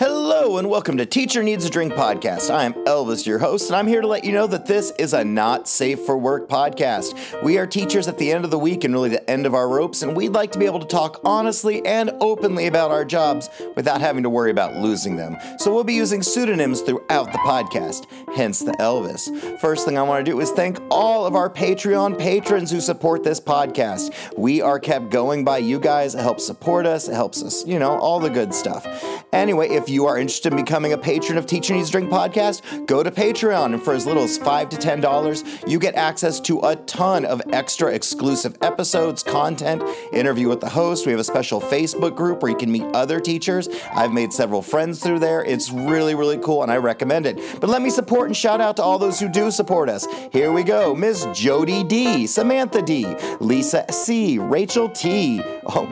Hello and welcome to Teacher Needs a Drink Podcast. I am Elvis, your host, and I'm here to let you know that this is a not safe for work podcast. We are teachers at the end of the week and really the end of our ropes, and we'd like to be able to talk honestly and openly about our jobs without having to worry about losing them. So we'll be using pseudonyms throughout the podcast, hence the Elvis. First thing I want to do is thank all of our Patreon patrons who support this podcast. We are kept going by you guys. It helps support us. It helps us, you know, all the good stuff. Anyway, if you are interested in becoming a patron of Teacher Needs a Drink Podcast, go to Patreon, and for as little as $5 to $10, you get access to a ton of extra exclusive episodes, content, interview with the host. We have a special Facebook group where you can meet other teachers. I've made several friends through there. It's really, really cool, and I recommend it. But let me support and shout out to all those who do support us. Here we go. Miss Jody D, Samantha D, Lisa C, Rachel T,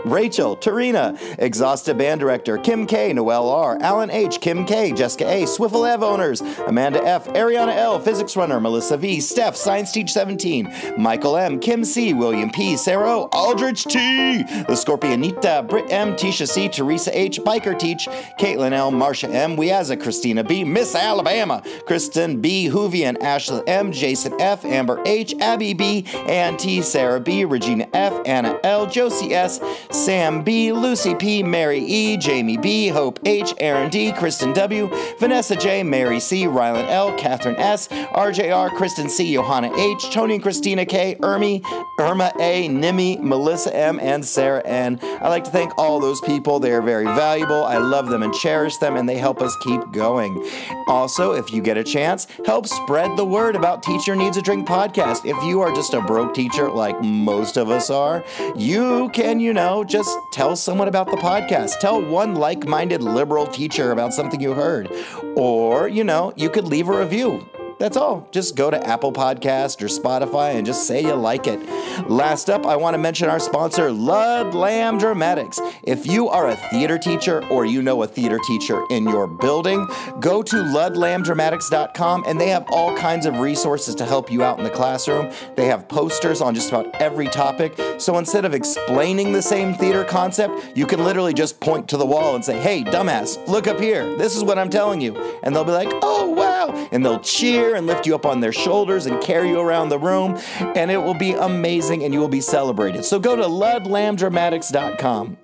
Rachel, Tarina, Exhausta Band Director, Kim K, Noelle R, Alan H, Kim K, Jessica A, Swiffle Ev Owners, Amanda F, Ariana L, Physics Runner, Melissa V, Steph, Science Teach 17, Michael M, Kim C, William P, Sarah O, Aldrich T, The Scorpionita, Britt M, Tisha C, Teresa H, Biker Teach, Caitlin L, Marsha M, Weazza, Christina B, Miss Alabama, Kristen B, Hoovian, Ashley M, Jason F, Amber H, Abby B, Ann T, Sarah B, Regina F, Anna L, Josie S, Sam B, Lucy P, Mary E, Jamie B, Hope H, Aaron D, Kristen W, Vanessa J, Mary C, Rylan L, Catherine S, RJR, Kristen C, Johanna H, Tony and Christina K, Irma A, Nimi, Melissa M, and Sarah N. I'd like to thank all those people. They are very valuable. I love them and cherish them, and they help us keep going. Also, if you get a chance, help spread the word about Teacher Needs a Drink Podcast. If you are just a broke teacher like most of us are, you can, you know, just tell someone about the podcast. Tell one like-minded liberal teacher about something you heard. Or, you know, you could leave a review. That's all. Just go to Apple Podcast or Spotify and just say you like it. Last up, I want to mention our sponsor, Ludlam Dramatics. If you are a theater teacher or you know a theater teacher in your building, go to ludlamdramatics.com and they have all kinds of resources to help you out in the classroom. They have posters on just about every topic. So instead of explaining the same theater concept, you can literally just point to the wall and say, hey, dumbass, look up here. This is what I'm telling you. And they'll be like, oh, wow. And they'll cheer and lift you up on their shoulders and carry you around the room, and it will be amazing and you will be celebrated. So go to ludlamdramatics.com.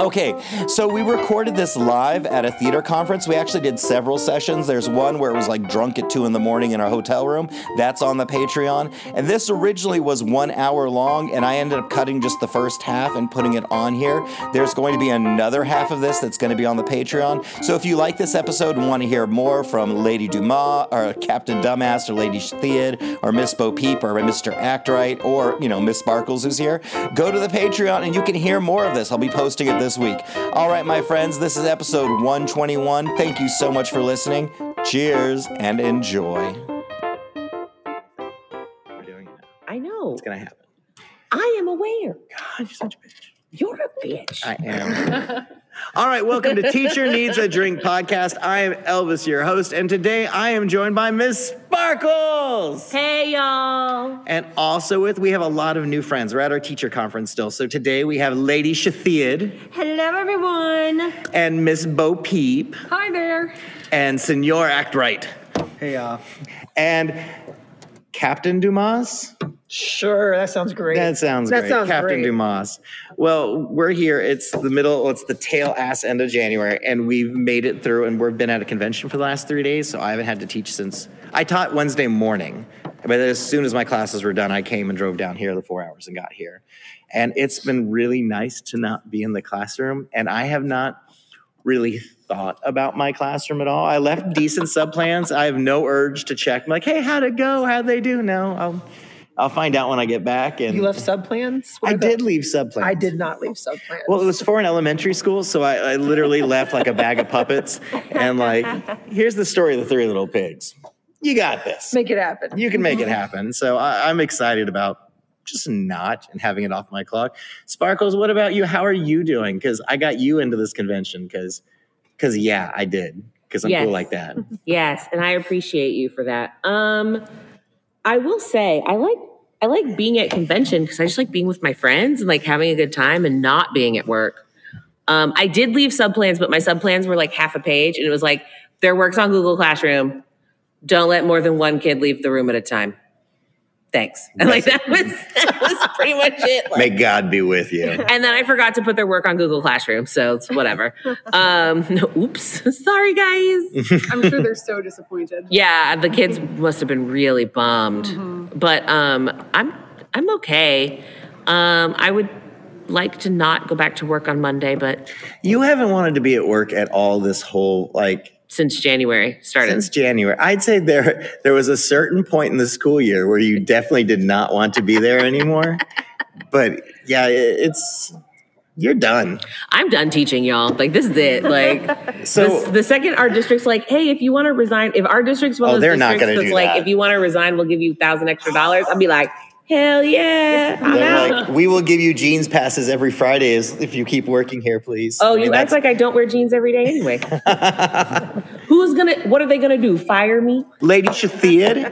Okay, so we recorded this live at a theater conference. We actually did several sessions. There's one where it was like drunk at 2 a.m. in our hotel room. That's on the Patreon. And this originally was 1 hour long, and I ended up cutting just the first half and putting it on here. There's going to be another half of this that's going to be on the Patreon. So if you like this episode and want to hear more from Lady Dumas or Captain Dumbass or Lady Theod or Miss Bo Peep or Mr. Actright or, you know, Miss Sparkles who's here, go to the Patreon and you can hear more of this. I'll be posting it this week. All right, my friends, this is episode 121. Thank you so much for listening. Cheers and enjoy. We're doing it. I know. It's going to happen. I am aware. God, you're such a bitch. You're a bitch. I am. All right, welcome to Teacher Needs a Drink Podcast. I am Elvis, your host, and today I am joined by Miss Sparkles. Hey, y'all. And also we have a lot of new friends. We're at our teacher conference still. So today we have Lady Theod. Hello, everyone. And Miss Bo Peep. Hi there. And Senor Actright. Hey, y'all. And Captain Dumas. Sure, that sounds great. That sounds great. Captain Dumas. Well, we're here. It's the tail ass end of January, and we've made it through, and we've been at a convention for the last 3 days, so I haven't had to teach since. I taught Wednesday morning, but as soon as my classes were done, I came and drove down here the 4 hours and got here. And it's been really nice to not be in the classroom, and I have not really thought about my classroom at all. I left decent sub plans. I have no urge to check. I'm like, hey, how'd it go? How'd they do? No, I'll find out when I get back. And you left subplans? I did leave subplans. I did not leave subplans. Well, it was for an elementary school, so I literally left like a bag of puppets and like, here's the story of the three little pigs. You got this. Make it happen. You can make it happen. So I'm excited about just not and having it off my clock. Sparkles, what about you? How are you doing? Because I got you into this convention because yeah, I did. Because I'm cool like that. Yes, and I appreciate you for that. I will say, I like I like being at convention because I just like being with my friends and like having a good time and not being at work. I did leave sub plans, but my sub plans were like half a page, and it was like, their work's on Google Classroom. Don't let more than one kid leave the room at a time. Thanks. And like that was pretty much it. Like, may God be with you. And then I forgot to put their work on Google Classroom, so it's whatever. Oops, sorry guys. I'm sure they're so disappointed. Yeah, the kids must have been really bummed. Mm-hmm. But I'm okay. I would like to not go back to work on Monday, but you haven't wanted to be at work at all this whole like. Since January. I'd say there was a certain point in the school year where you definitely did not want to be there anymore. But yeah, you're done. I'm done teaching, y'all. Like, this is it. Like, so the second our district's like, hey, if you want to resign, if our district's one of those districts that's like, if you want to resign, we'll give you $1,000 extra. I'll be like, hell yeah. I'm out. Like, we will give you jeans passes every Friday if you keep working here, please. Oh, you act like I don't wear jeans every day anyway. What are they going to do? Fire me? Lady Shathid,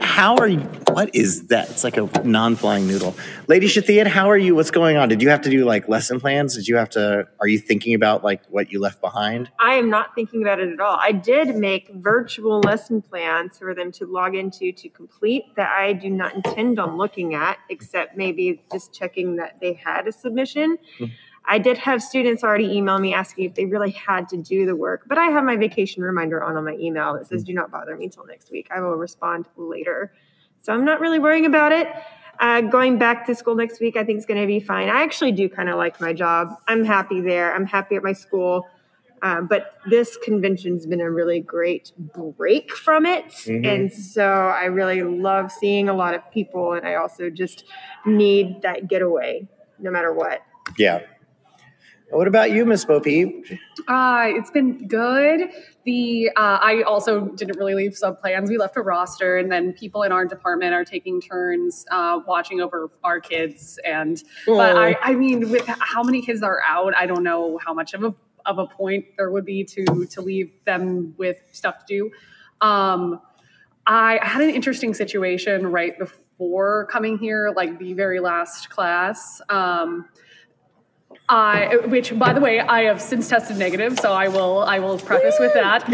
what is that? It's like a non-flying noodle. Lady Shathid, how are you? What's going on? Did you have to do like lesson plans? Are you thinking about like what you left behind? I am not thinking about it at all. I did make virtual lesson plans for them to log into to complete that I do not intend on looking at, except maybe just checking that they had a submission. Mm-hmm. I did have students already email me asking if they really had to do the work, but I have my vacation reminder on my email that says, do not bother me until next week. I will respond later. So I'm not really worrying about it. Going back to school next week, I think it's going to be fine. I actually do kind of like my job. I'm happy there. I'm happy at my school. But this convention's been a really great break from it. Mm-hmm. And so I really love seeing a lot of people. And I also just need that getaway no matter what. Yeah. What about you, Miss Bo Peep? It's been good. I also didn't really leave sub-plans. We left a roster, and then people in our department are taking turns watching over our kids. But I mean, with how many kids are out, I don't know how much of a point there would be to leave them with stuff to do. I had an interesting situation right before coming here, like the very last class. Which, by the way, I have since tested negative, so I will preface with that.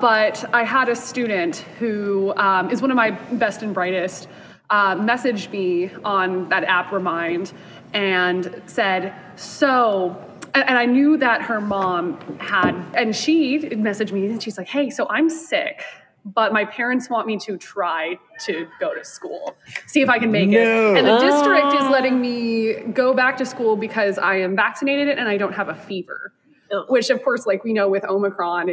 But I had a student who is one of my best and brightest messaged me on that app Remind and said, and I knew that her mom and she messaged me and she's like, hey, so I'm sick, but my parents want me to try to go to school, see if I can make it. And the district is letting me go back to school because I am vaccinated and I don't have a fever, which of course, like we know with Omicron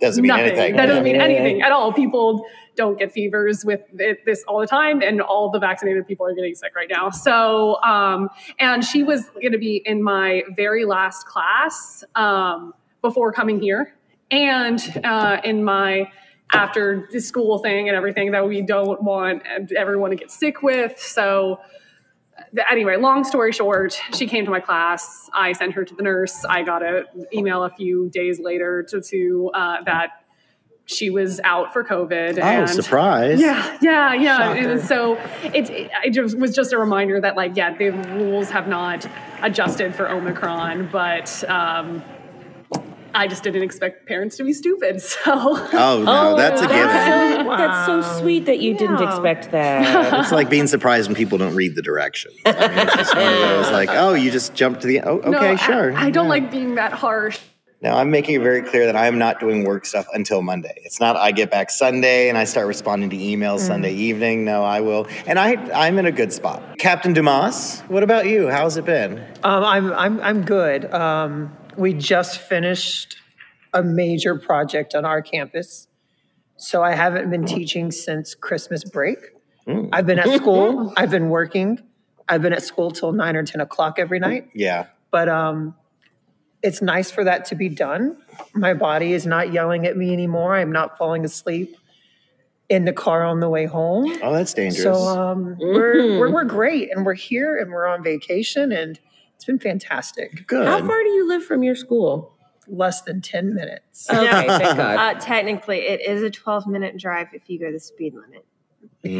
doesn't mean anything. That doesn't mean anything at all. People don't get fevers with this all the time, and all the vaccinated people are getting sick right now. So, and she was going to be in my very last class before coming here, and in my after the school thing and everything that we don't want everyone to get sick with. So anyway, long story short, she came to my class. I sent her to the nurse. I got an email a few days later to that she was out for COVID. Surprise. Yeah. Shocker. And so it was just a reminder that like, yeah, the rules have not adjusted for Omicron, but, I just didn't expect parents to be stupid, so... Oh, no, that's a given. That's so sweet that you didn't expect that. It's like being surprised when people don't read the directions. I mean, it's just one of those, like, you just jumped to the... Oh, okay, no, sure. I don't like being that harsh. Now, I'm making it very clear that I am not doing work stuff until Monday. It's not I get back Sunday and I start responding to emails Sunday evening. No, I will. And I'm in a good spot. Captain Dumas, what about you? How's it been? I'm good. We just finished a major project on our campus, so I haven't been teaching since Christmas break. Mm. I've been at school. I've been working. I've been at school till 9 or 10 o'clock every night. Yeah. But it's nice for that to be done. My body is not yelling at me anymore. I'm not falling asleep in the car on the way home. Oh, that's dangerous. So we're great, and we're here, and we're on vacation, and it's been fantastic. Good. How far do you live from your school? Less than 10 minutes. Okay, thank God. Technically, it is a 12-minute drive if you go the speed limit. But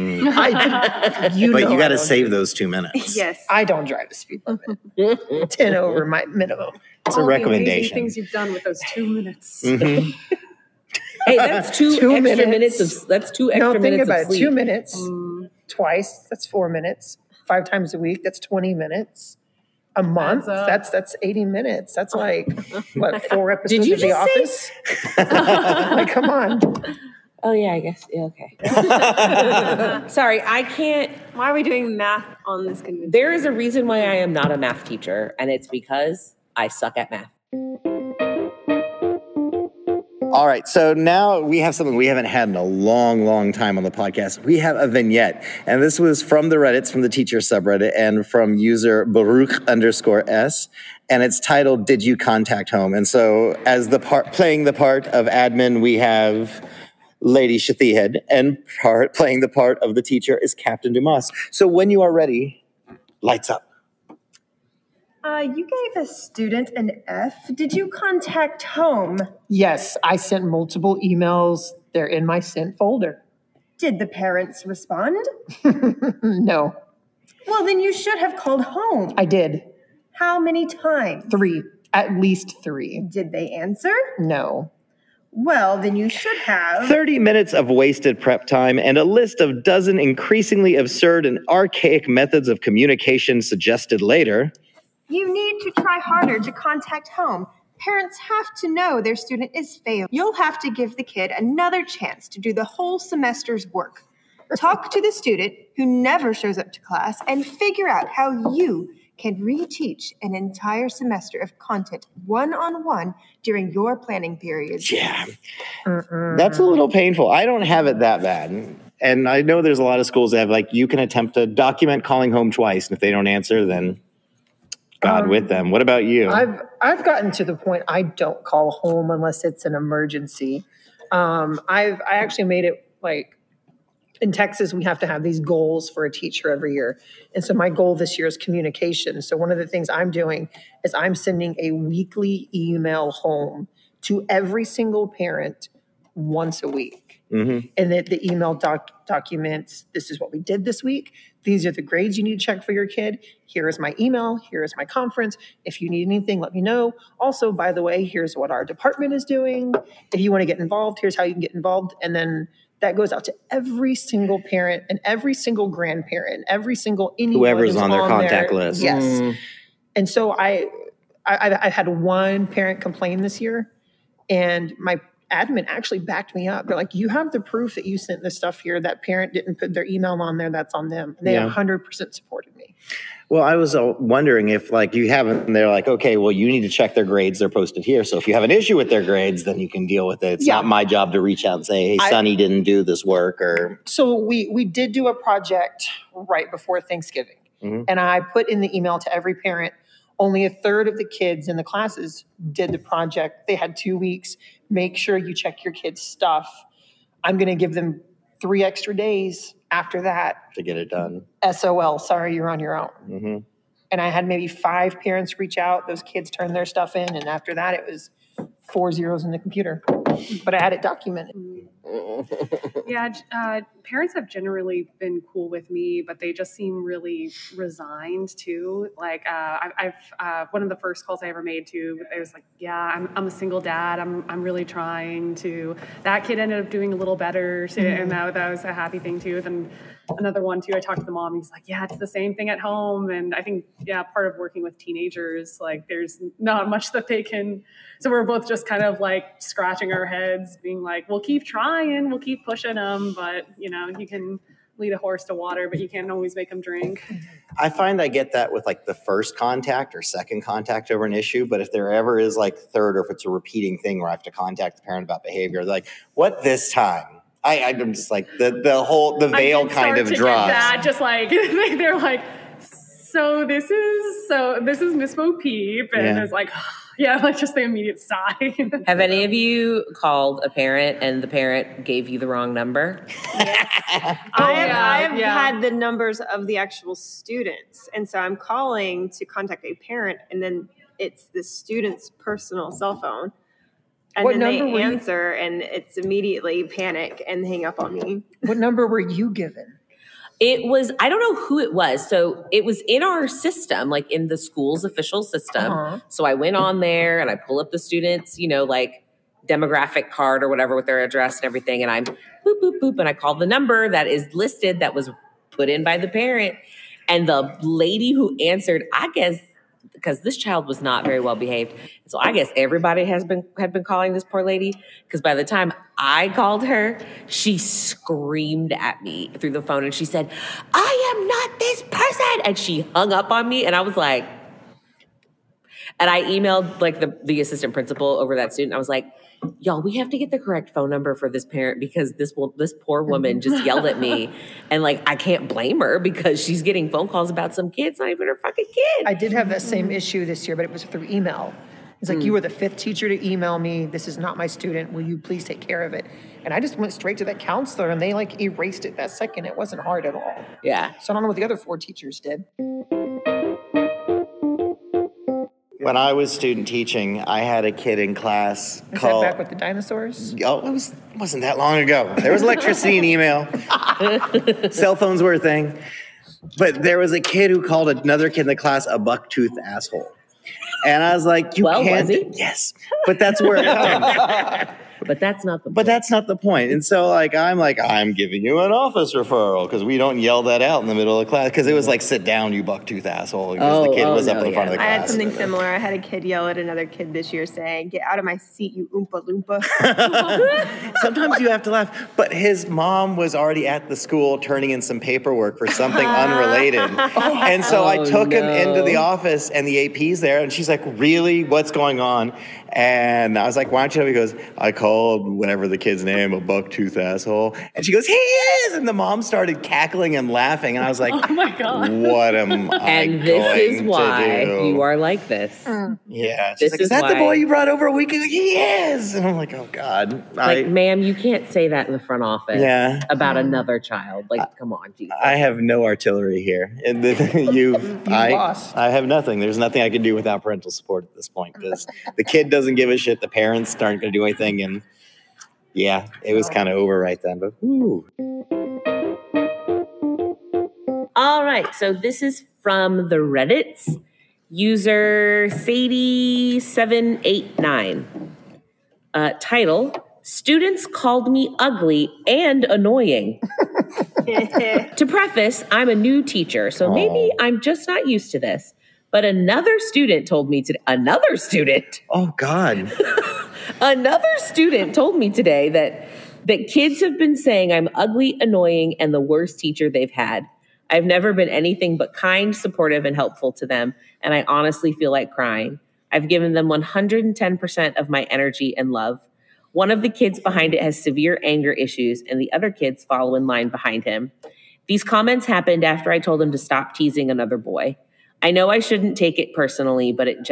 you got to save those 2 minutes. Yes. I don't drive the speed limit. 10 over my minimum. It's a recommendation. The things you've done with those 2 minutes. Mm-hmm. Hey, that's two extra minutes of sleep. 2 minutes twice. That's 4 minutes. 5 times a week. That's 20 minutes. A month? That's 80 minutes. That's like, what, 4 episodes of The Office? Like, come on. Oh, yeah, I guess. Yeah, okay. Sorry, I can't. Why are we doing math on this convention? There is a reason why I am not a math teacher, and it's because I suck at math. All right, so now we have something we haven't had in a long, long time on the podcast. We have a vignette, and this was from the Reddits, from the teacher subreddit, and from user Baruch_S, and it's titled, Did You Contact Home? And so as playing the part of admin, we have Lady Shathihead, and playing the part of the teacher is Captain Dumas. So when you are ready, lights up. You gave a student an F. Did you contact home? Yes, I sent multiple emails. They're in my sent folder. Did the parents respond? No. Well, then you should have called home. I did. How many times? 3. At least 3. Did they answer? No. Well, then you should have 30 minutes of wasted prep time and a list of dozen increasingly absurd and archaic methods of communication suggested later. You need to try harder to contact home. Parents have to know their student is failing. You'll have to give the kid another chance to do the whole semester's work. Talk to the student who never shows up to class and figure out how you can reteach an entire semester of content one-on-one during your planning periods. Yeah, that's a little painful. I don't have it that bad. And I know there's a lot of schools that have, like, you can attempt to document calling home twice, and if they don't answer, then God with them. What about you? I've gotten to the point I don't call home unless it's an emergency. I actually made it, like, in Texas, we have to have these goals for a teacher every year. And so my goal this year is communication. So one of the things I'm doing is I'm sending a weekly email home to every single parent once a week. Mm-hmm. And that the email documents, this is what we did this week. These are the grades you need to check for your kid. Here is my email. Here is my conference. If you need anything, let me know. Also, by the way, here's what our department is doing. If you want to get involved, here's how you can get involved. And then that goes out to every single parent and every single grandparent, every single anyone whoever's on their contact list. Yes. Mm. And so I had one parent complain this year, and my admin actually backed me up. They're like, you have the proof that you sent this stuff here. That parent didn't put their email on there. That's on them. And they 100% supported me. Well, I was wondering if, like, you haven't, and they're like, okay, well, you need to check their grades. They're posted here. So if you have an issue with their grades, then you can deal with it. It's not my job to reach out and say, hey, Sonny didn't do this work. Or so we did do a project right before Thanksgiving. Mm-hmm. And I put in the email to every parent, only a third of the kids in the classes did the project. They had 2 weeks. Make sure you check your kids' stuff. I'm going to give them 3 extra days after that to get it done. SOL, sorry, you're on your own. Mm-hmm. And I had maybe 5 parents reach out. Those kids turned their stuff in, and after that, it was 4 zeros in the computer. But I had it documented. Yeah, parents have generally been cool with me, but they just seem really resigned too. Like, I've one of the first calls I ever made to, it was like, yeah, I'm a single dad. I'm really trying to. That kid ended up doing a little better, so, and that was a happy thing too. Then another one too, I talked to the mom. And he's like, yeah, it's the same thing at home. And I think, yeah, part of working with teenagers, like, there's not much that they can. So we're both just kind of like scratching our heads, being like, we'll keep trying. We'll keep pushing them, but, you know, you can lead a horse to water, but you can't always make them drink. I find I get that with, like, the first contact or second contact over an issue, but if there ever is, like, third, or if it's a repeating thing where I have to contact the parent about behavior, like, what this time? I'm just like, the whole, the veil kind of drops. That, just like, they're like, so this is Miss Bo Peep, and it's like, yeah, like, just the immediate sigh. Have any of you called a parent and the parent gave you the wrong number? I have had the numbers of the actual students, and so I'm calling to contact a parent, and then it's the student's personal cell phone. And what then they answer, and it's immediately panic and hang up on me. What number were you given? It was, I don't know who it was. So it was in our system, like in the school's official system. Uh-huh. So I went on there and I pull up the students, you know, like demographic card or whatever with their address and everything. And I'm boop, boop, boop. And I call the number that is listed that was put in by the parent. And the lady who answered, I guess, because this child was not very well behaved. So I guess everybody had been calling this poor lady, because by the time I called her, she screamed at me through the phone and she said, "I am not this person." And she hung up on me, and I was like, and I emailed like the assistant principal over that student. I was like, "Y'all, we have to get the correct phone number for this parent, because this poor woman just yelled at me." And like, I can't blame her, because she's getting phone calls about some kids, not even her fucking kid. I did have that same issue this year, but it was through email. It's like, you were the fifth teacher to email me. This is not my student. Will you please take care of it? And I just went straight to that counselor, and they like erased it that second. It wasn't hard at all. Yeah. So I don't know what the other four teachers did. When I was student teaching, I had a kid in class called... Is that back with the dinosaurs? Oh, it wasn't that long ago. There was electricity and email. Cell phones were a thing. But there was a kid who called another kid in the class a buck-toothed asshole. And I was like, was he? Yes. But that's where it comes. But that's not the point. And so, I'm giving you an office referral, because we don't yell that out in the middle of class. Because it was like, "Sit down, you buck-toothed asshole." Because the kid was up in front of the class. I had something similar. I had a kid yell at another kid this year saying, "Get out of my seat, you oompa loompa." Sometimes you have to laugh. But his mom was already at the school turning in some paperwork for something unrelated. And so I took him into the office, and the AP's there. And she's like, "Really? What's going on?" And I was like, "Why don't you know?" He goes, "I called whatever the kid's name a buck-toothed asshole," and she goes, "He is!" And the mom started cackling and laughing, and I was like, "Oh my god, what am I and this is why you are like this." Yeah, she's like, "Is that the boy you brought over a week ago?" "He is!" And I'm like, "Oh god, ma'am, you can't say that in the front office." Yeah. About another child. Like, come on, Jesus. I have no artillery here. And I lost. I have nothing. There's nothing I can do without parental support at this point, because the kid doesn't give a shit. The parents aren't going to do anything. And yeah, it was kind of over right then. But ooh. All right. So this is from the Reddit's user Sadie789. Title: "Students called me ugly and annoying." To preface, I'm a new teacher, so maybe I'm just not used to this. But another student told me today... Another student? Oh, God. Another student told me today that kids have been saying I'm ugly, annoying, and the worst teacher they've had. I've never been anything but kind, supportive, and helpful to them, and I honestly feel like crying. I've given them 110% of my energy and love. One of the kids behind it has severe anger issues, and the other kids follow in line behind him. These comments happened after I told him to stop teasing another boy. I know I shouldn't take it personally, but it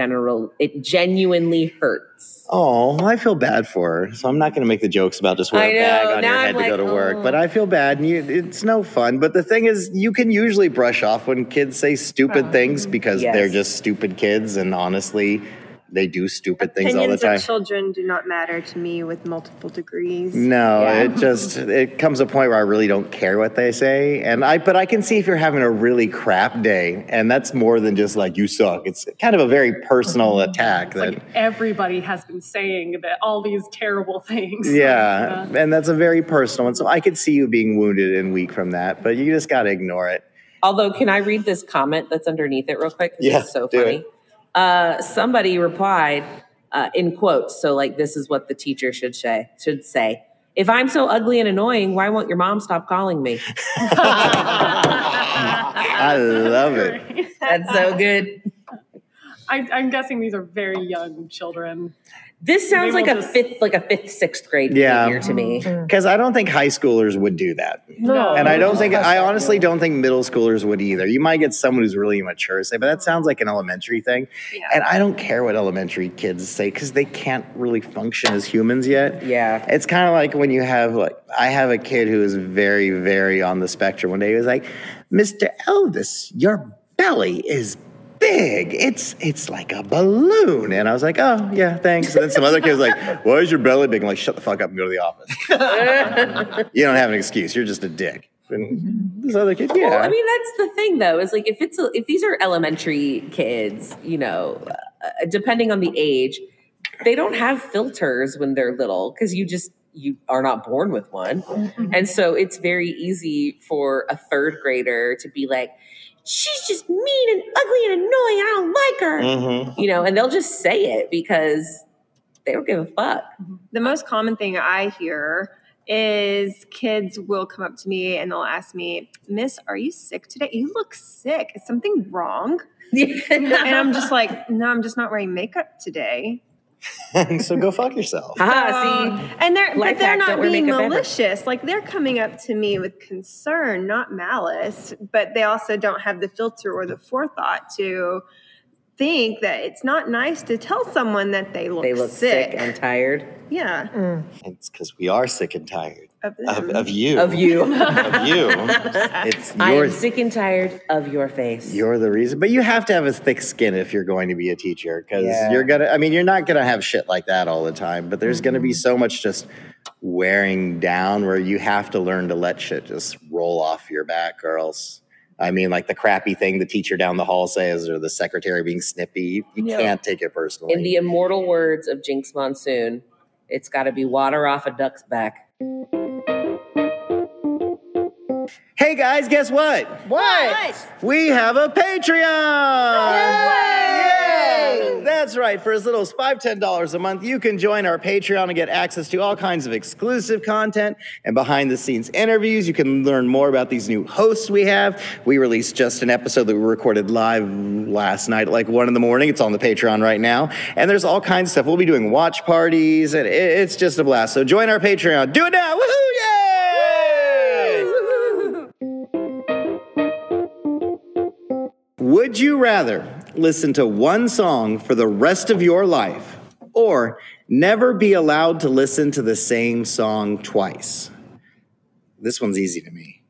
genuinely hurts. Oh, I feel bad for her. So I'm not going to make the jokes about just wear a bag on your head to go to work. But I feel bad, and it's no fun. But the thing is, you can usually brush off when kids say stupid things, because they're just stupid kids, and honestly... they do stupid things all the time. Opinions of children do not matter to me with multiple degrees. No, it comes a point where I really don't care what they say. But I can see if you're having a really crap day, and that's more than just like, "You suck." It's kind of a very personal attack. It's like everybody has been saying that all these terrible things. Yeah, and that's a very personal one. So I could see you being wounded and weak from that, but you just got to ignore it. Although, can I read this comment that's underneath it real quick? Yeah, it's so funny. It. Somebody replied in quotes, so like, this is what the teacher should say. "If I'm so ugly and annoying, why won't your mom stop calling me?" I love it. That's so good. I'm guessing these are very young children. This sounds like a fifth, sixth grade behavior to me. Because I don't think high schoolers would do that. No. And I don't think, I honestly don't think middle schoolers would either. You might get someone who's really immature say, but that sounds like an elementary thing. Yeah. And I don't care what elementary kids say, because they can't really function as humans yet. Yeah. It's kind of like when you have, I have a kid who is very, very on the spectrum. One day he was like, "Mr. Elvis, your belly is big. It's like a balloon. And I was like, oh, yeah, thanks. And then some other kid was like, why is your belly big? I'm like, shut the fuck up and go to the office. You don't have an excuse. You're just a dick. And this other kid, yeah. Well, I mean, that's the thing, though, is like if these are elementary kids, you know, depending on the age, they don't have filters when they're little because you are not born with one. And so it's very easy for a third grader to be like, she's just mean and ugly and annoying. I don't like her. Mm-hmm. You know, and they'll just say it because they don't give a fuck. The most common thing I hear is kids will come up to me and they'll ask me, Miss, are you sick today? You look sick. Is something wrong? And I'm just like, no, I'm just not wearing makeup today. So go fuck yourself. See, and they're not being malicious. Like they're coming up to me with concern, not malice. But they also don't have the filter or the forethought to think that it's not nice to tell someone that they look sick and tired. Yeah, It's because we are sick and tired of you. Of you. I'm sick and tired of your face. You're the reason, but you have to have a thick skin if you're going to be a teacher, because you're gonna. I mean, you're not gonna have shit like that all the time, but there's gonna be so much just wearing down where you have to learn to let shit just roll off your back, or else. I mean, like the crappy thing the teacher down the hall says or the secretary being snippy. You can't take it personally. In the immortal words of Jinx Monsoon, it's got to be water off a duck's back. Hey, guys, guess what? What? We have a Patreon! Yay! Yay! That's right. For as little as $5, $10 a month, you can join our Patreon and get access to all kinds of exclusive content and behind-the-scenes interviews. You can learn more about these new hosts we have. We released just an episode that we recorded live last night at like 1 in the morning. It's on the Patreon right now. And there's all kinds of stuff. We'll be doing watch parties, and it's just a blast. So join our Patreon. Do it now! Woohoo! Yay! Would you rather listen to one song for the rest of your life or never be allowed to listen to the same song twice? This one's easy to me.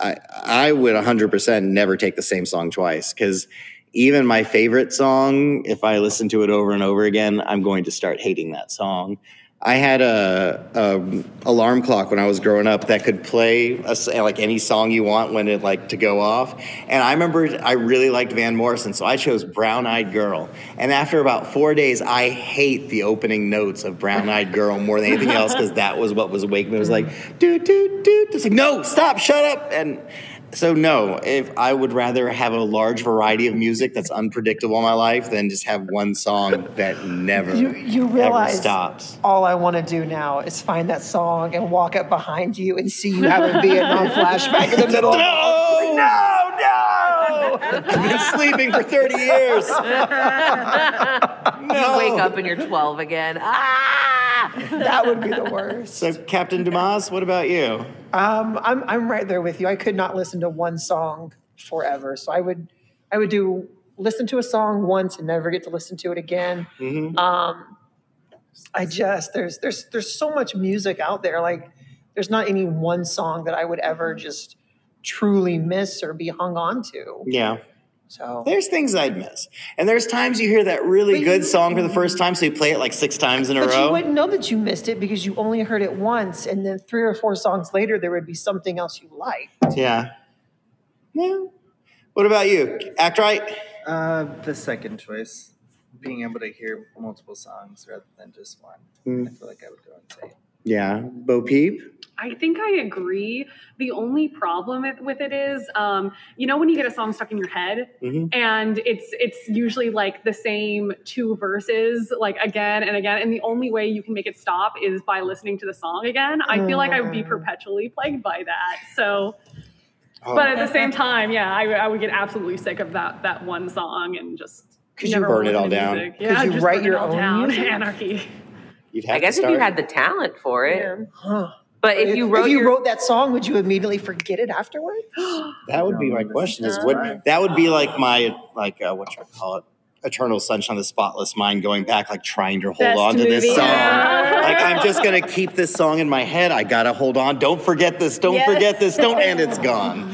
I would 100% never take the same song twice, because even my favorite song, if I listen to it over and over again, I'm going to start hating that song. I had a alarm clock when I was growing up that could play like any song you want when it like to go off. And I remember I really liked Van Morrison, so I chose Brown Eyed Girl. And after about 4 days, I hate the opening notes of Brown Eyed Girl more than anything else, because that was what was waking me. It was like, do, do, do. It's like, no, stop, shut up. And so no, if I would rather have a large variety of music that's unpredictable in my life than just have one song that never you realize ever stops. All I want to do now is find that song and walk up behind you and see you have a Vietnam flashback in the middle. No! I've been sleeping for 30 years. No. You wake up and you're 12 again. Ah! That would be the worst. So, Captain Dumas, what about you? I'm right there with you. I could not listen to one song forever. So I would do listen to a song once and never get to listen to it again. Mm-hmm. There's so much music out there. Like there's not any one song that I would ever just truly miss or be hung on to. Yeah. So there's things I'd miss. And there's times you hear that really good song for the first time, so you play it like 6 times in a row. But you wouldn't know that you missed it because you only heard it once, and then 3 or 4 songs later there would be something else you liked. Yeah. Yeah. What about you? Act right? The second choice. Being able to hear multiple songs rather than just one. I feel like I would go insane. Yeah. Bo Peep? I think I agree. The only problem with it is, you know, when you get a song stuck in your head, and it's usually like the same 2 verses, like again and again. And the only way you can make it stop is by listening to the song again. I feel like I would be perpetually plagued by that. So, but at the same time, yeah, I would get absolutely sick of that one song and just could never you burn it all down? Music. Yeah, could you write your own down. Anarchy? You'd have I guess to start. If you had the talent for it. Yeah. Huh. But if you wrote that song, would you immediately forget it afterwards? That would be my question. Is that would be like my what you call it, Eternal Sunshine of the Spotless Mind, going back like trying to hold on to this song. Yeah. Like I'm just gonna keep this song in my head. I gotta hold on. Don't forget this. Don't forget this. Don't, and it's gone.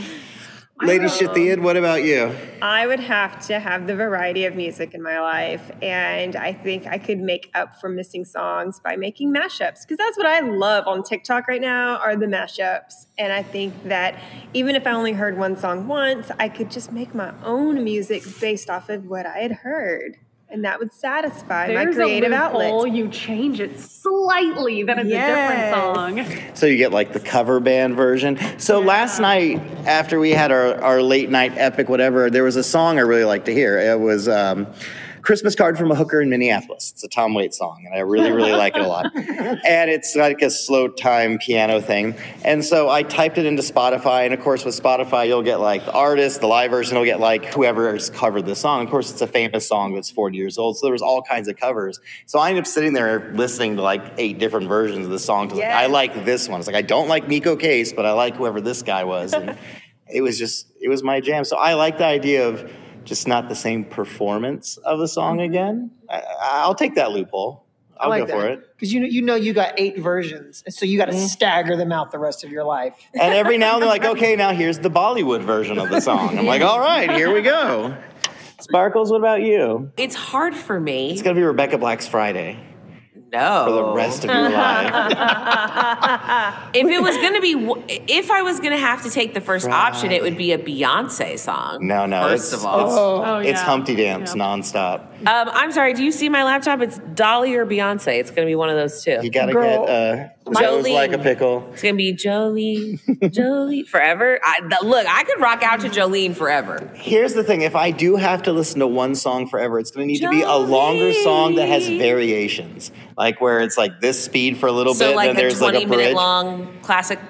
Lady Shithid, what about you? I would have to have the variety of music in my life. And I think I could make up for missing songs by making mashups. Because that's what I love on TikTok right now are the mashups. And I think that even if I only heard one song once, I could just make my own music based off of what I had heard. And that would satisfy my creative outlet. There's a loophole. You change it slightly, then it's a different song. So you get like the cover band version. So last night, after we had our late night epic whatever, there was a song I really liked to hear. It was Christmas Card from a Hooker in Minneapolis. It's a Tom Waits song, and I really, really like it a lot. And it's like a slow time piano thing. And so I typed it into Spotify, and of course with Spotify, you'll get like the artist, the live version, you'll get like whoever's covered the song. Of course, it's a famous song that's 40 years old, so there was all kinds of covers. So I ended up sitting there listening to like 8 different versions of the song. Yes. Like, I like this one. It's like, I don't like Nico Case, but I like whoever this guy was. And it was my jam. So I like the idea of just not the same performance of the song again. I'll take that loophole. I'll like go that. For it. Because you know you got 8 versions, so you got to stagger them out the rest of your life. And every now and then, like, okay, now here's the Bollywood version of the song. I'm like, all right, here we go. Sparkles, what about you? It's hard for me. It's going to be Rebecca Black's Friday. No. For the rest of your life. If I was going to have to take the first option, it would be a Beyonce song. No. It's Humpty Dance nonstop. I'm sorry. Do you see my laptop? It's Dolly or Beyonce. It's going to be one of those two. You got to get Joe's Like a Pickle. It's going to be Jolene forever. I could rock out to Jolene forever. Here's the thing. If I do have to listen to one song forever, it's going to need to be a longer song that has variations. Like where it's like this speed for a little bit. So like and then there's like a 20-minute long classic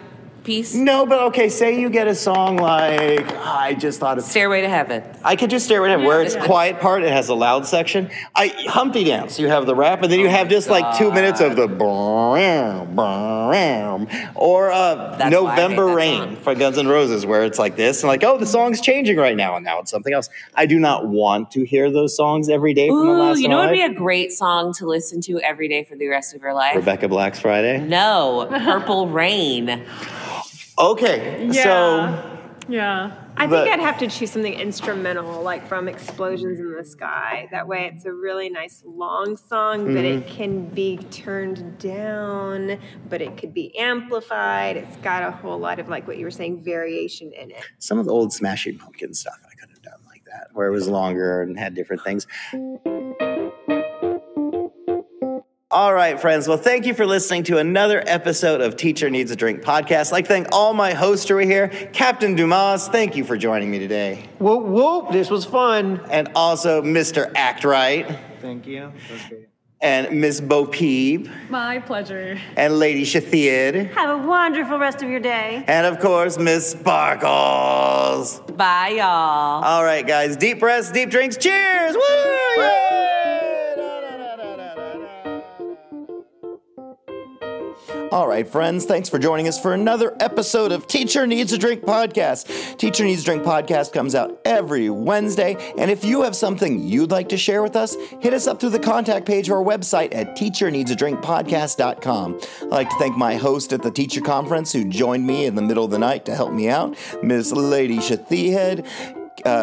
piece? No, but okay, say you get a song like, I just thought of Stairway to Heaven. I could do Stairway to Heaven, where it's quiet part, it has a loud section. Humpty Dance, you have the rap, and then you have just like 2 minutes of the bram, bram. Or November Rain for Guns N' Roses, where it's like this, and like, oh, the song's changing right now, and now it's something else. I do not want to hear those songs every day from the last night. You know what would be a great song to listen to every day for the rest of your life? Rebecca Black's Friday? No, Purple Rain. Okay, I think I'd have to choose something instrumental, like from Explosions in the Sky. That way it's a really nice long song, but it can be turned down, but it could be amplified. It's got a whole lot of, like what you were saying, variation in it. Some of the old Smashing Pumpkins stuff I could have done like that, where it was longer and had different things. All right, friends. Well, thank you for listening to another episode of Teacher Needs a Drink Podcast. I'd like to thank all my hosts who are here. Captain Dumas, thank you for joining me today. Whoop, whoop. This was fun. And also Mr. Actright. Thank you. Okay. And Miss Bo Peep. My pleasure. And Lady Shithid. Have a wonderful rest of your day. And, of course, Miss Sparkles. Bye, y'all. All right, guys. Deep breaths, deep drinks. Cheers. Woo! Yay! All right, friends, thanks for joining us for another episode of Teacher Needs a Drink Podcast. Teacher Needs a Drink Podcast comes out every Wednesday, and if you have something you'd like to share with us, hit us up through the contact page of our website at teacherneedsadrinkpodcast.com. I'd like to thank my host at the teacher conference who joined me in the middle of the night to help me out, Miss Lady Shithid,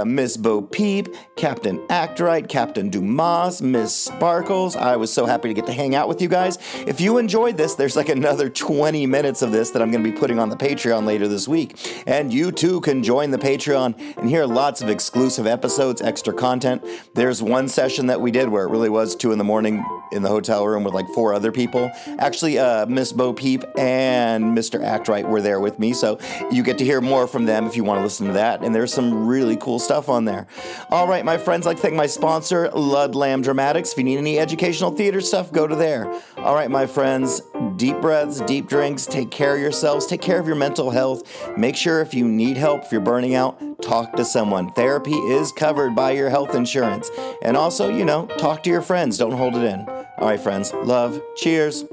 Miss Bo Peep, Captain Actright, Captain Dumas, Miss Sparkles. I was so happy to get to hang out with you guys. If you enjoyed this, there's like another 20 minutes of this that I'm going to be putting on the Patreon later this week. And you too can join the Patreon and hear lots of exclusive episodes, extra content. There's one session that we did where it really was 2 a.m. in the hotel room with like 4 other people. Actually, Miss Bo Peep and Mr. Actright were there with me. So you get to hear more from them if you want to listen to that. And there's some really cool stuff on there. All right, my friends, I'd like to thank my sponsor, Ludlam Dramatics. If you need any educational theater stuff, go to there. All right, my friends, deep breaths, deep drinks, take care of yourselves, take care of your mental health. Make sure if you need help, if you're burning out, talk to someone. Therapy is covered by your health insurance. And also, talk to your friends. Don't hold it in. All right, friends, love, cheers.